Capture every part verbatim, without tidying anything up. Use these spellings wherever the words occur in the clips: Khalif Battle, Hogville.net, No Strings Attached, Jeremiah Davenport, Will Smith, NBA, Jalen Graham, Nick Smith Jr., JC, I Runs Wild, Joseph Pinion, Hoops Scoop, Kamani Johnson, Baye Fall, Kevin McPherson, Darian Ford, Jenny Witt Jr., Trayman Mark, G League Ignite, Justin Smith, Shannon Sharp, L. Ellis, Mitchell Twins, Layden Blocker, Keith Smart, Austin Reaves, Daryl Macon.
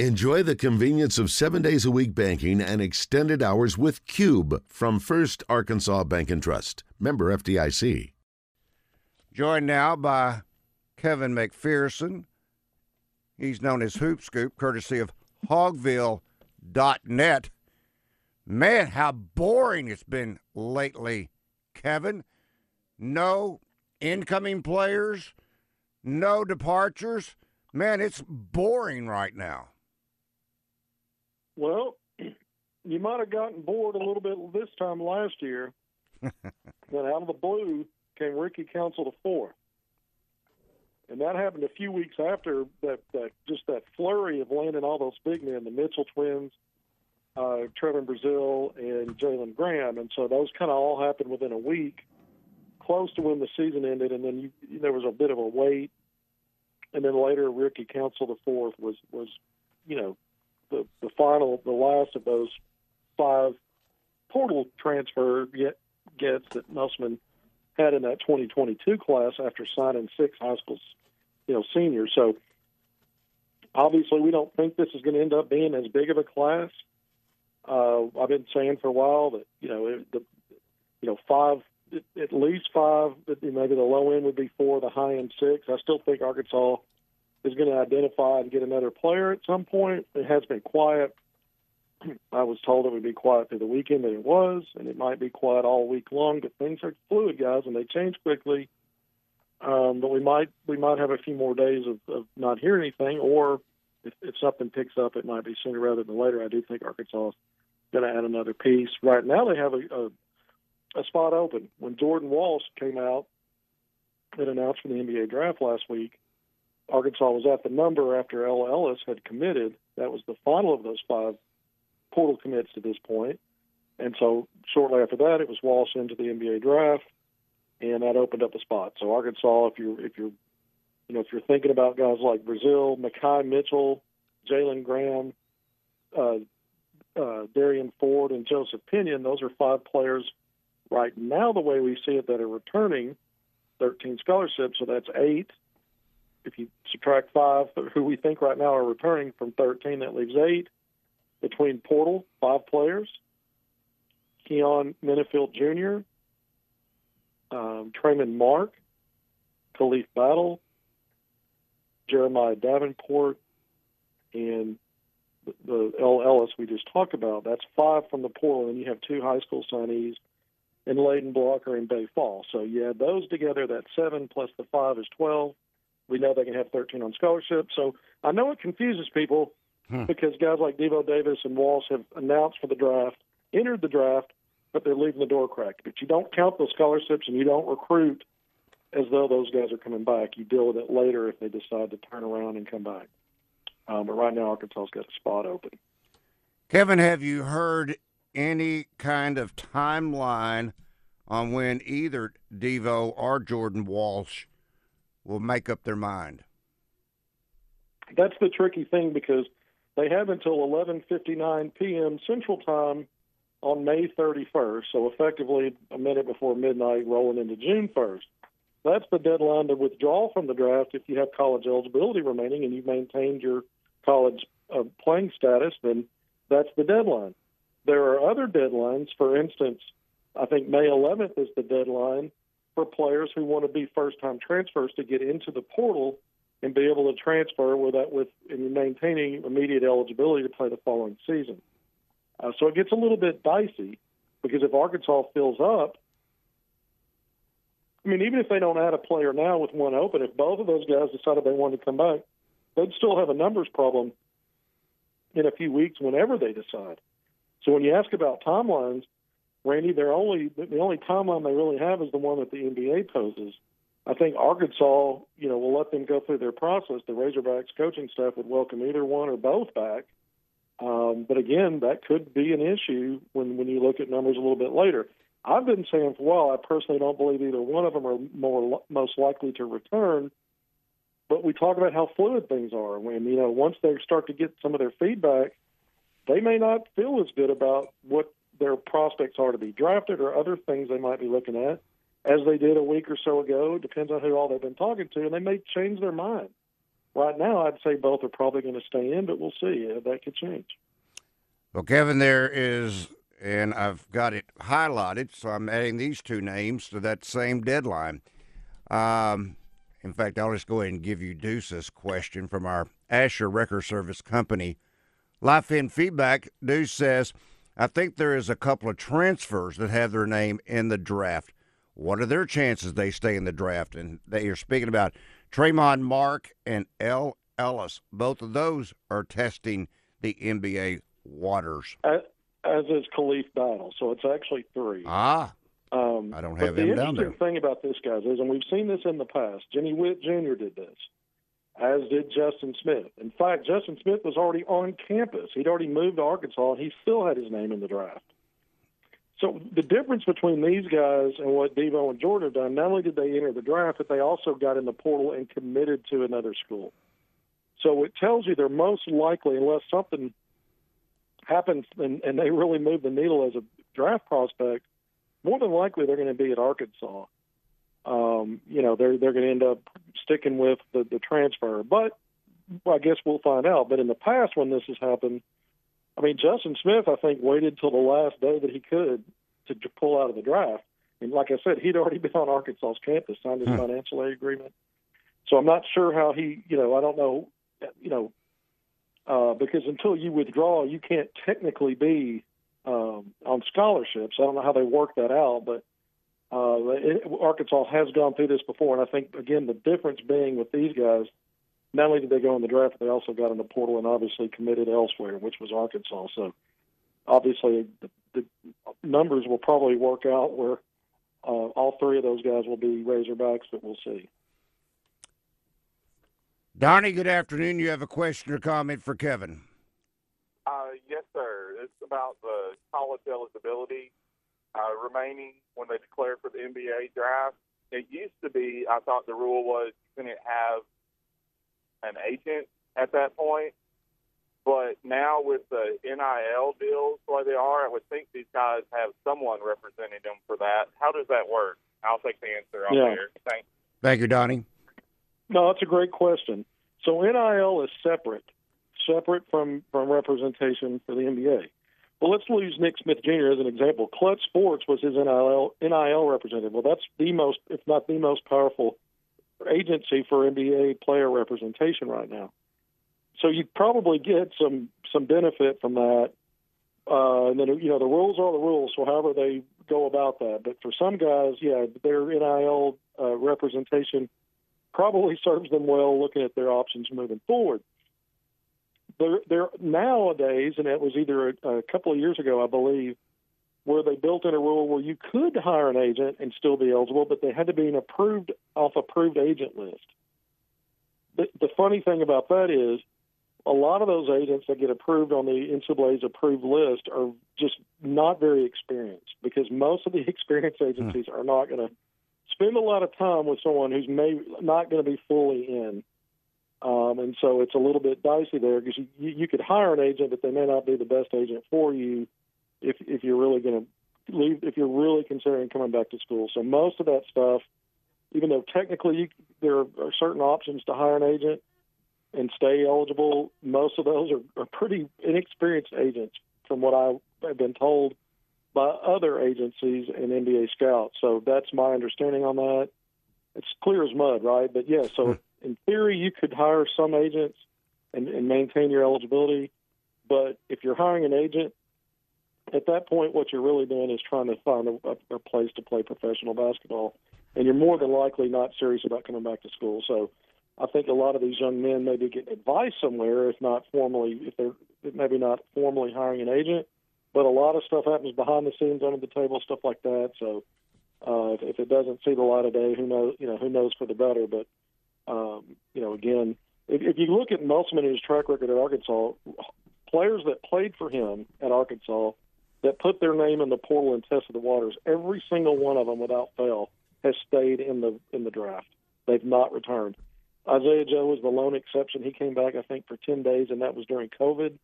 Enjoy the convenience of seven days a week banking and extended hours with Cube from First Arkansas Bank and Trust. Member F D I C. Joined now by Kevin McPherson. He's known as Hoop Scoop, courtesy of Hogville dot net. Man, how boring it's been lately, Kevin. No incoming players, no departures. Man, it's boring right now. Well, you might have gotten bored a little bit this time last year. Then out of the blue came Ricky Council the Fourth. And that happened a few weeks after that, that just that flurry of landing all those big men, the Mitchell Twins, uh, Trevon Brazile, and Jalen Graham. And so those kind of all happened within a week, close to when the season ended, and then you, there was a bit of a wait. And then later, Ricky Council the Fourth was, was you know, the, the final, the last of those five portal transfer get, gets that Musselman had in that twenty twenty-two class after signing six high school, you know, seniors. So obviously, we don't think this is going to end up being as big of a class. Uh, I've been saying for a while that you know, it, the, you know, five. At least five, maybe the low end would be four, the high end six. I still think Arkansas is going to identify and get another player at some point. It has been quiet. I was told it would be quiet through the weekend, and it was, and it might be quiet all week long, but things are fluid, guys, and they change quickly. Um, but we might we might have a few more days of, of not hearing anything, or if, if something picks up, it might be sooner rather than later. I do think Arkansas is going to add another piece. Right now they have a, a A spot open. When Jordan Walsh came out and announced for the N B A draft last week, Arkansas was at the number after L. Ellis had committed. That was the final of those five portal commits to this point. And so shortly after that, it was Walsh into the N B A draft, and that opened up a spot. So Arkansas, if you're if you're you know if you're thinking about guys like Brazile, Makhi Mitchell, Jalen Graham, uh, uh, Darian Ford, and Joseph Pinion, those are five players. Right now, the way we see it, that are returning thirteen scholarships, so that's eight. If you subtract five, who we think right now are returning from thirteen, that leaves eight. Between portal, five players. Keyon Menifield, Junior, um, Trayman Mark, Khalif Battle, Jeremiah Davenport, and the, the L. Ellis we just talked about. That's five from the portal, and you have two high school signees, and Layden Blocker and Baye Fall. So you add those together, that's seven plus the five is twelve. We know they can have thirteen on scholarship. So I know it confuses people hmm. because guys like Devo Davis and Walsh have announced for the draft, entered the draft, but they're leaving the door cracked. But you don't count those scholarships and you don't recruit as though those guys are coming back. You deal with it later if they decide to turn around and come back. Um, but right now, Arkansas's got a spot open. Kevin, have you heard any kind of timeline on when either Devo or Jordan Walsh will make up their mind? That's the tricky thing, because they have until eleven fifty-nine p.m. Central Time on May thirty-first, so effectively a minute before midnight rolling into June first. That's the deadline to withdraw from the draft if you have college eligibility remaining and you've maintained your college uh, playing status, then that's the deadline. There are other deadlines. For instance, I think May eleventh is the deadline for players who want to be first-time transfers to get into the portal and be able to transfer with that, with and maintaining immediate eligibility to play the following season. Uh, so it gets a little bit dicey, because if Arkansas fills up, I mean, even if they don't add a player now with one open, if both of those guys decided they wanted to come back, they'd still have a numbers problem in a few weeks whenever they decide. So when you ask about timelines, Randy, they're only the only timeline they really have is the one that the N B A poses. I think Arkansas, you know, will let them go through their process. The Razorbacks coaching staff would welcome either one or both back. Um, but again, that could be an issue when, when you look at numbers a little bit later. I've been saying for a while, I personally don't believe either one of them are more most likely to return. But we talk about how fluid things are. When, you know, once they start to get some of their feedback, they may not feel as good about what their prospects are to be drafted or other things they might be looking at as they did a week or so ago. Depends on who all they've been talking to, and they may change their mind. right now I'd say both are probably going to stay in, but we'll see. Uh, that could change. Well, Kevin, there is, and I've got it highlighted, so I'm adding these two names to that same deadline. Um, in fact, I'll just go ahead and give you Deuce's question from our Asher Record Service Company Life in Feedback. Deuce says, I think there is a couple of transfers that have their name in the draft. What are their chances they stay in the draft? And they are speaking about Trayman Mark and L. Ellis. Both of those are testing the N B A waters. As, as is Khalif Battle, so it's actually three. Ah, um, I don't have him down there. The interesting thing about this, guys, is, and we've seen this in the past, Jenny Witt Junior did this, as did Justin Smith. In fact, Justin Smith was already on campus. He'd already moved to Arkansas, and he still had his name in the draft. So the difference between these guys and what Devo and Jordan have done, not only did they enter the draft, but they also got in the portal and committed to another school. So it tells you they're most likely, unless something happens and, and they really move the needle as a draft prospect, more than likely they're going to be at Arkansas. Um, you know, they're they're going to end up sticking with the, the transfer. But well, I guess we'll find out. But in the past when this has happened, I mean, Justin Smith, I think, waited till the last day that he could to, to pull out of the draft. And like I said, he'd already been on Arkansas's campus, signed his huh. financial aid agreement. So I'm not sure how he, you know, I don't know, you know, uh, because until you withdraw, you can't technically be um, on scholarships. I don't know how they work that out, but uh, it, Arkansas has gone through this before. And I think, again, the difference being with these guys, not only did they go in the draft, but they also got in the portal and obviously committed elsewhere, which was Arkansas. So, obviously, the, the numbers will probably work out where uh, all three of those guys will be Razorbacks, but we'll see. Donnie, good afternoon. You have a question or comment for Kevin? Uh, yes, sir. It's about the college eligibility uh, remaining when they declare for the N B A draft. It used to be, I thought the rule was you couldn't have an agent at that point, but now with the N I L deals where they are, I would think these guys have someone representing them for that. How does that work? I'll take the answer on yeah. there. Thanks. Thank you, Donnie. No, that's a great question. So N I L is separate, separate from, from representation for the N B A. Well, let's use Nick Smith Junior as an example. Clutch Sports was his N I L representative. Well, that's the most, if not the most powerful agency for N B A player representation right now. So you probably get some some benefit from that. Uh, and then, you know, the rules are the rules, so however they go about that. But for some guys, yeah, their N I L uh, representation probably serves them well looking at their options moving forward. There, there nowadays, and it was either a, a couple of years ago, I believe, where they built in a rule where you could hire an agent and still be eligible, but they had to be an approved off approved agent list. The, the funny thing about that is a lot of those agents that get approved on the N C A A's approved list are just not very experienced because most of the experienced agencies hmm. are not going to spend a lot of time with someone who's maybe not going to be fully in. Um, and so it's a little bit dicey there because you, you could hire an agent, but they may not be the best agent for you if if you're really going to leave, if you're really considering coming back to school. So most of that stuff, even though technically you, there are certain options to hire an agent and stay eligible, most of those are, are pretty inexperienced agents from what I have been told by other agencies and N B A scouts. So that's my understanding on that. It's clear as mud, right? But, yeah, so in theory you could hire some agents and, and maintain your eligibility, but if you're hiring an agent, at that point, what you're really doing is trying to find a, a place to play professional basketball, and you're more than likely not serious about coming back to school. So I think a lot of these young men may be getting advice somewhere, if not formally, if they're maybe not formally hiring an agent, but a lot of stuff happens behind the scenes, under the table, stuff like that. So uh, if, if it doesn't see the light of day, who knows, you know, who knows for the better. But, um, you know, again, if, if you look at Musselman and his track record at Arkansas, players that played for him at Arkansas that put their name in the portal and tested the waters, every single one of them without fail has stayed in the in the draft. They've not returned. Isaiah Joe was the lone exception. He came back, I think, for ten days, and that was during COVID,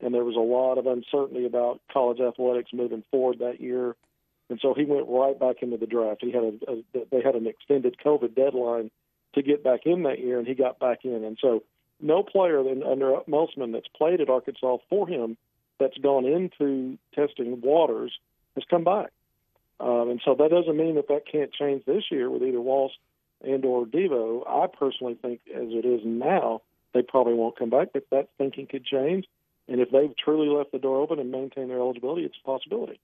and there was a lot of uncertainty about college athletics moving forward that year, and so he went right back into the draft. He had a, a, they had an extended COVID deadline to get back in that year, and he got back in. And so no player than under Musselman that's played at Arkansas for him that's gone into testing waters has come back. Um, and so that doesn't mean that that can't change this year with either Walsh and or Devo. I personally think as it is now, they probably won't come back, but that thinking could change. And if they've truly left the door open and maintained their eligibility, it's a possibility.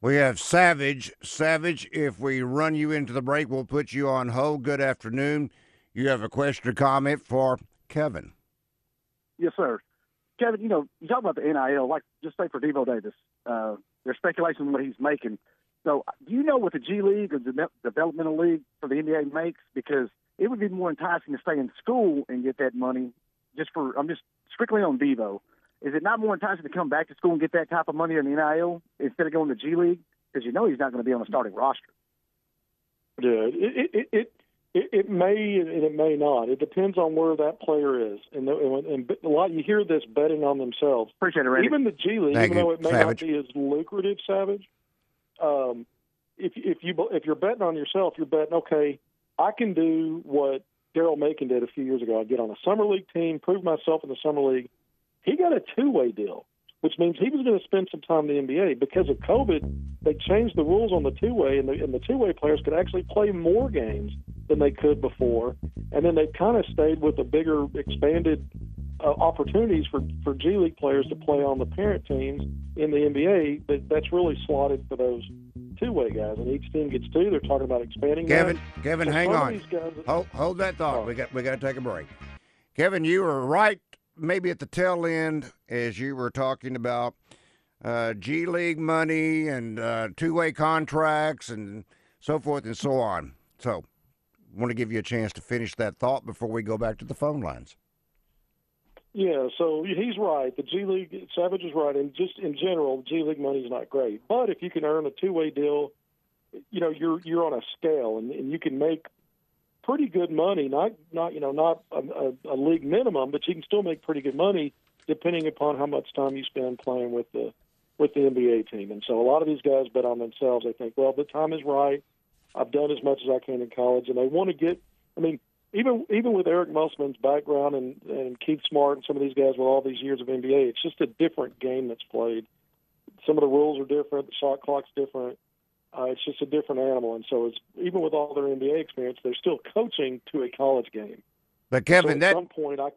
We have Savage. Savage, if we run you into the break, we'll put you on hold. Good afternoon. You have a question or comment for Kevin. Yes, sir. Kevin, you know, you talk about the N I L, like just say for Devo Davis, uh, there's speculation on what he's making. So do you know what the G League or the Developmental League for the N B A makes? Because it would be more enticing to stay in school and get that money just for, I'm just strictly on Devo. Is it not more enticing to come back to school and get that type of money in the N I L instead of going to G League? Because you know he's not going to be on the starting roster. Yeah, it it it, it, it may and it may not. It depends on where that player is. And, the, and, and a lot you hear this betting on themselves. Appreciate it, Randy. Even the G League, Thank even though it may Savage. not be as lucrative, Savage. Um, if if you if you're betting on yourself, you're betting okay. I can do what Daryl Macon did a few years ago. I get on a summer league team, prove myself in the summer league. He got a two-way deal, which means he was going to spend some time in the N B A. Because of COVID, they changed the rules on the two-way, and the, and the two-way players could actually play more games than they could before. And then they kind of stayed with the bigger, expanded uh, opportunities for, for G League players to play on the parent teams in the N B A. But that's really slotted for those two-way guys, and each team gets two. They're talking about expanding. Kevin, guys. Kevin, so hang on. Guys... Hold, hold that thought. Right. We got we got to take a break. Kevin, you were right. Maybe at the tail end, as you were talking about uh, G League money and uh, two-way contracts and so forth and so on. So I want to give you a chance to finish that thought before we go back to the phone lines. Yeah, so he's right. The G League, Savage is right. And just in general, G League money is not great. But if you can earn a two-way deal, you know, you're you're on a scale, and, and you can make pretty good money, not not you know not a, a, a league minimum, but you can still make pretty good money depending upon how much time you spend playing with the with the N B A team. And so a lot of these guys bet on themselves. They think, well, the time is right. I've done as much as I can in college, and they want to get. I mean, even even with Eric Musselman's background and, and Keith Smart and some of these guys with all these years of N B A, it's just a different game that's played. Some of the rules are different. The shot clock's different. Uh, it's just a different animal, and so it's even with all their N B A experience, they're still coaching to a college game. But Kevin, so at that some point, I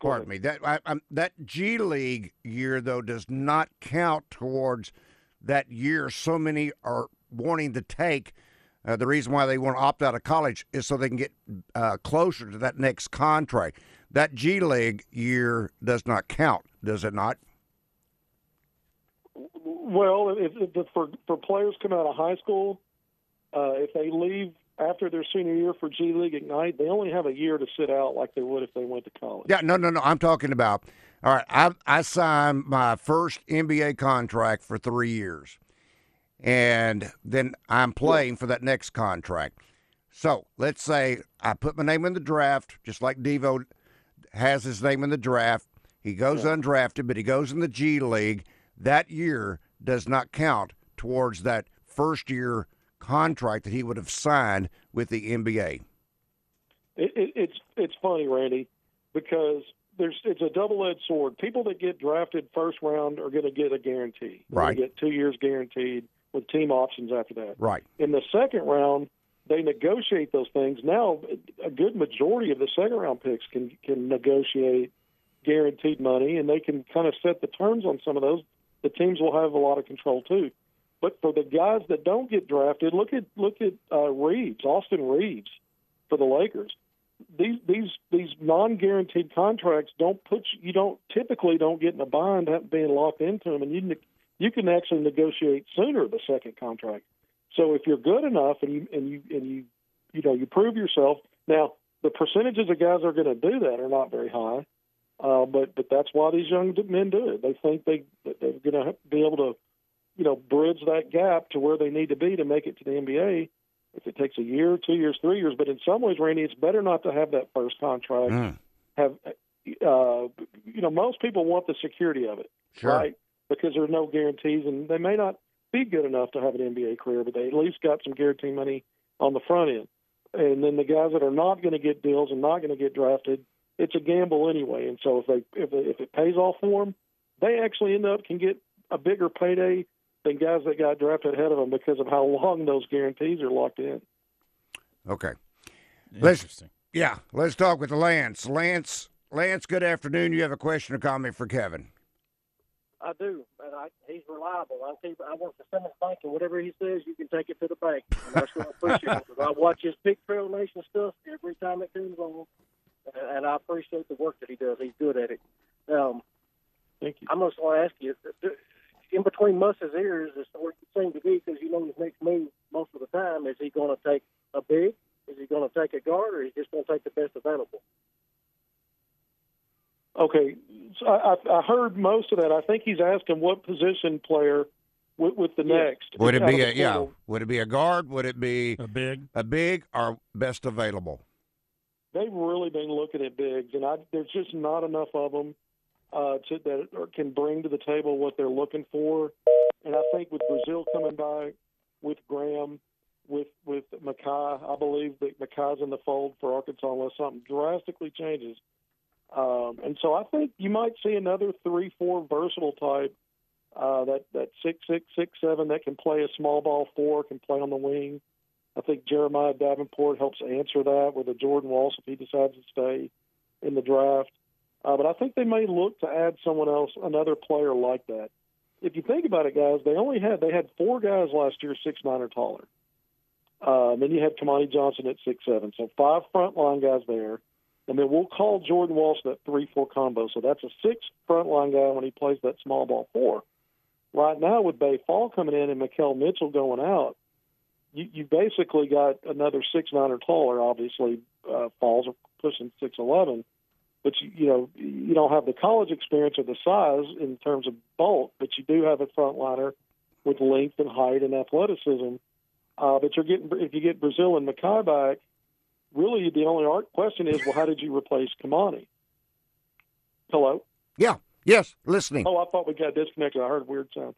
pardon me that I, I'm, that G League year though does not count towards that year. So many are wanting to take. Uh, the reason why they want to opt out of college is so they can get uh, closer to that next contract. That G League year does not count, does it not? Well, if, if for for players coming out of high school, uh, if they leave after their senior year for G League Ignite, they only have a year to sit out like they would if they went to college. Yeah, no, no, no. I'm talking about, all right, I, I signed my first N B A contract for three years, and then I'm playing for that next contract. So let's say I put my name in the draft, just like Devo has his name in the draft. He goes yeah. undrafted, but he goes in the G League. That year does not count towards that first-year contract that he would have signed with the N B A. It, it, it's it's funny, Randy, because there's it's a double-edged sword. People that get drafted first round are going to get a guarantee. They're right. They get two years guaranteed with team options after that. Right. In the second round, they negotiate those things. Now, a good majority of the second-round picks can can negotiate guaranteed money, and they can kind of set the terms on some of those. The teams will have a lot of control too, but for the guys that don't get drafted, look at look at uh, Reaves, Austin Reaves, for the Lakers. These these these non-guaranteed contracts don't put you, you don't typically don't get in a bind being locked into them, and you you can actually negotiate sooner the second contract. So if you're good enough and you and you and you you know you prove yourself. Now the percentages of guys that are going to do that are not very high. Uh, but but that's why these young men do it. They think they they're going to be able to, you know, bridge that gap to where they need to be to make it to the N B A. If it takes a year, two years, three years, but in some ways, Randy, it's better not to have that first contract. Mm. Have uh, you know, most people want the security of it, sure. right? Because there are no guarantees, and they may not be good enough to have an N B A career, but they at least got some guaranteed money on the front end. And then the guys that are not going to get deals and not going to get drafted, it's a gamble anyway. And so if they if they, if it pays off for them, they actually end up can get a bigger payday than guys that got drafted ahead of them because of how long those guarantees are locked in. Okay. Interesting. Let's, yeah, let's talk with Lance. Lance, Lance, good afternoon. You have a question or comment for Kevin? I do, but I, he's reliable. I keep, I work for Simmons Bank, and whatever he says, you can take it to the bank. And that's what I appreciate it, because I watch his Big Trail Nation stuff every time it comes on, and I appreciate the work that he does. He's good at it. Um, Thank you. I'm just going to ask you, in between Muss's ears is where you seem to be, because you know his next move most of the time. Is he going to take a big? Is he going to take a guard, or is he just going to take the best available? Okay, so I, I heard most of that. I think he's asking what position player with, with the next. Would it be a yeah? Would it be a guard? Would it be a big? A big or best available? They've really been looking at bigs, and I, there's just not enough of them uh, to, that can bring to the table what they're looking for. And I think with Brazile coming by, with Graham, with with Makhi, I believe that Makhi's in the fold for Arkansas unless something drastically changes. Um, and so I think you might see another three four versatile type, uh, that that six six, six seven that can play a small ball four, can play on the wing. I think Jeremiah Davenport helps answer that with a Jordan Walsh if he decides to stay in the draft. Uh, but I think they may look to add someone else, another player like that. If you think about it, guys, they only had they had four guys last year six nine or taller. Um, then you had Kamani Johnson at six seven, so five frontline guys there. And then we'll call Jordan Walsh that three four combo. So that's a six frontline guy when he plays that small ball four. Right now with Baye Fall coming in and Makhi Mitchell going out, you, you basically got another six nine or taller. Obviously, uh, Fall's are pushing six eleven. But, you, you know, you don't have the college experience or the size in terms of bulk, but you do have a frontliner with length and height and athleticism. Uh, but you're getting if you get Brazile and Makhi back, really, the only question is, well, how did you replace Kamani? Hello? Yeah. Yes, listening. Oh, I thought we got disconnected. I heard a weird sound.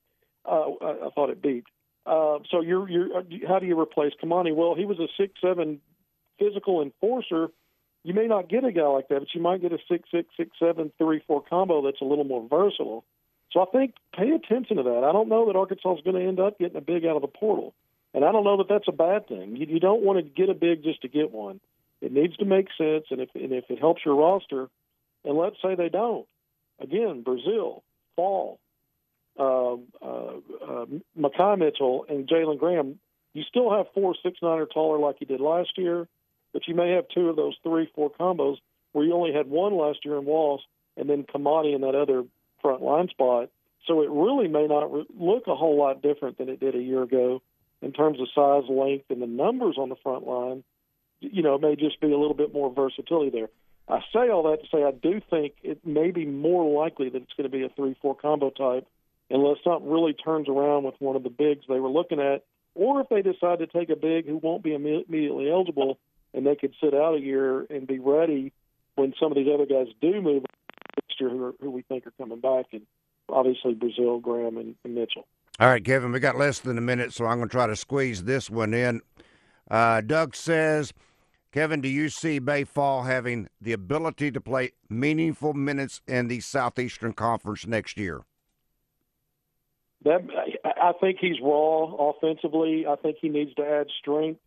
Uh, I, I thought it beeped. Uh, so you're, you're, how do you replace Kamani? Well, he was a six seven physical enforcer. You may not get a guy like that, but you might get a six six, six seven, three four combo that's a little more versatile. So I think pay attention to that. I don't know that Arkansas is going to end up getting a big out of the portal. And I don't know that that's a bad thing. You, you don't want to get a big just to get one. It needs to make sense, and if and if it helps your roster, and let's say they don't. Again, Brazile, Fall, uh, uh, uh, Makhi Mitchell, and Jalen Graham, you still have four six nine or taller like you did last year, but you may have two of those three four combos where you only had one last year in Walls and then Kamani in that other front line spot. So it really may not re- look a whole lot different than it did a year ago. In terms of size, length, and the numbers on the front line, you know, it may just be a little bit more versatility there. I say all that to say I do think it may be more likely that it's going to be a three four combo type unless something really turns around with one of the bigs they were looking at, or if they decide to take a big who won't be immediately eligible and they could sit out a year and be ready when some of these other guys do move next year who, are, who we think are coming back, and obviously Brazile, Graham, and, and Mitchell. All right, Kevin, we got less than a minute, so I'm going to try to squeeze this one in. Uh, Doug says, Kevin, do you see Baye Fall having the ability to play meaningful minutes in the Southeastern Conference next year? That I think he's raw offensively. I think he needs to add strength.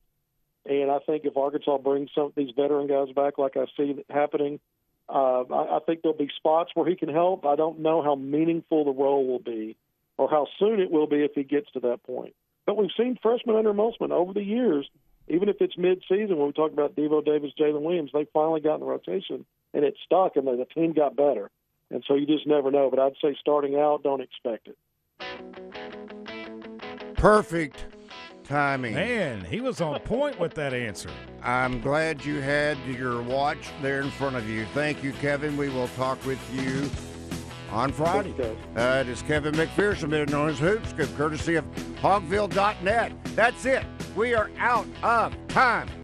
And I think if Arkansas brings some of these veteran guys back, like I see happening, uh, I, I think there'll be spots where he can help. I don't know how meaningful the role will be, or how soon it will be if he gets to that point. But we've seen freshmen under Musselman over the years, even if it's mid-season, when we talk about Devo Davis, Jalen Williams, they finally got in the rotation, and it stuck, and the team got better. And so you just never know. But I'd say starting out, don't expect it. Perfect timing. Man, he was on point with that answer. I'm glad you had your watch there in front of you. Thank you, Kevin. We will talk with you on Friday. Uh, it is Kevin McPherson, better known as Hoops Scoop, courtesy of Hogville dot net. That's it. We are out of time.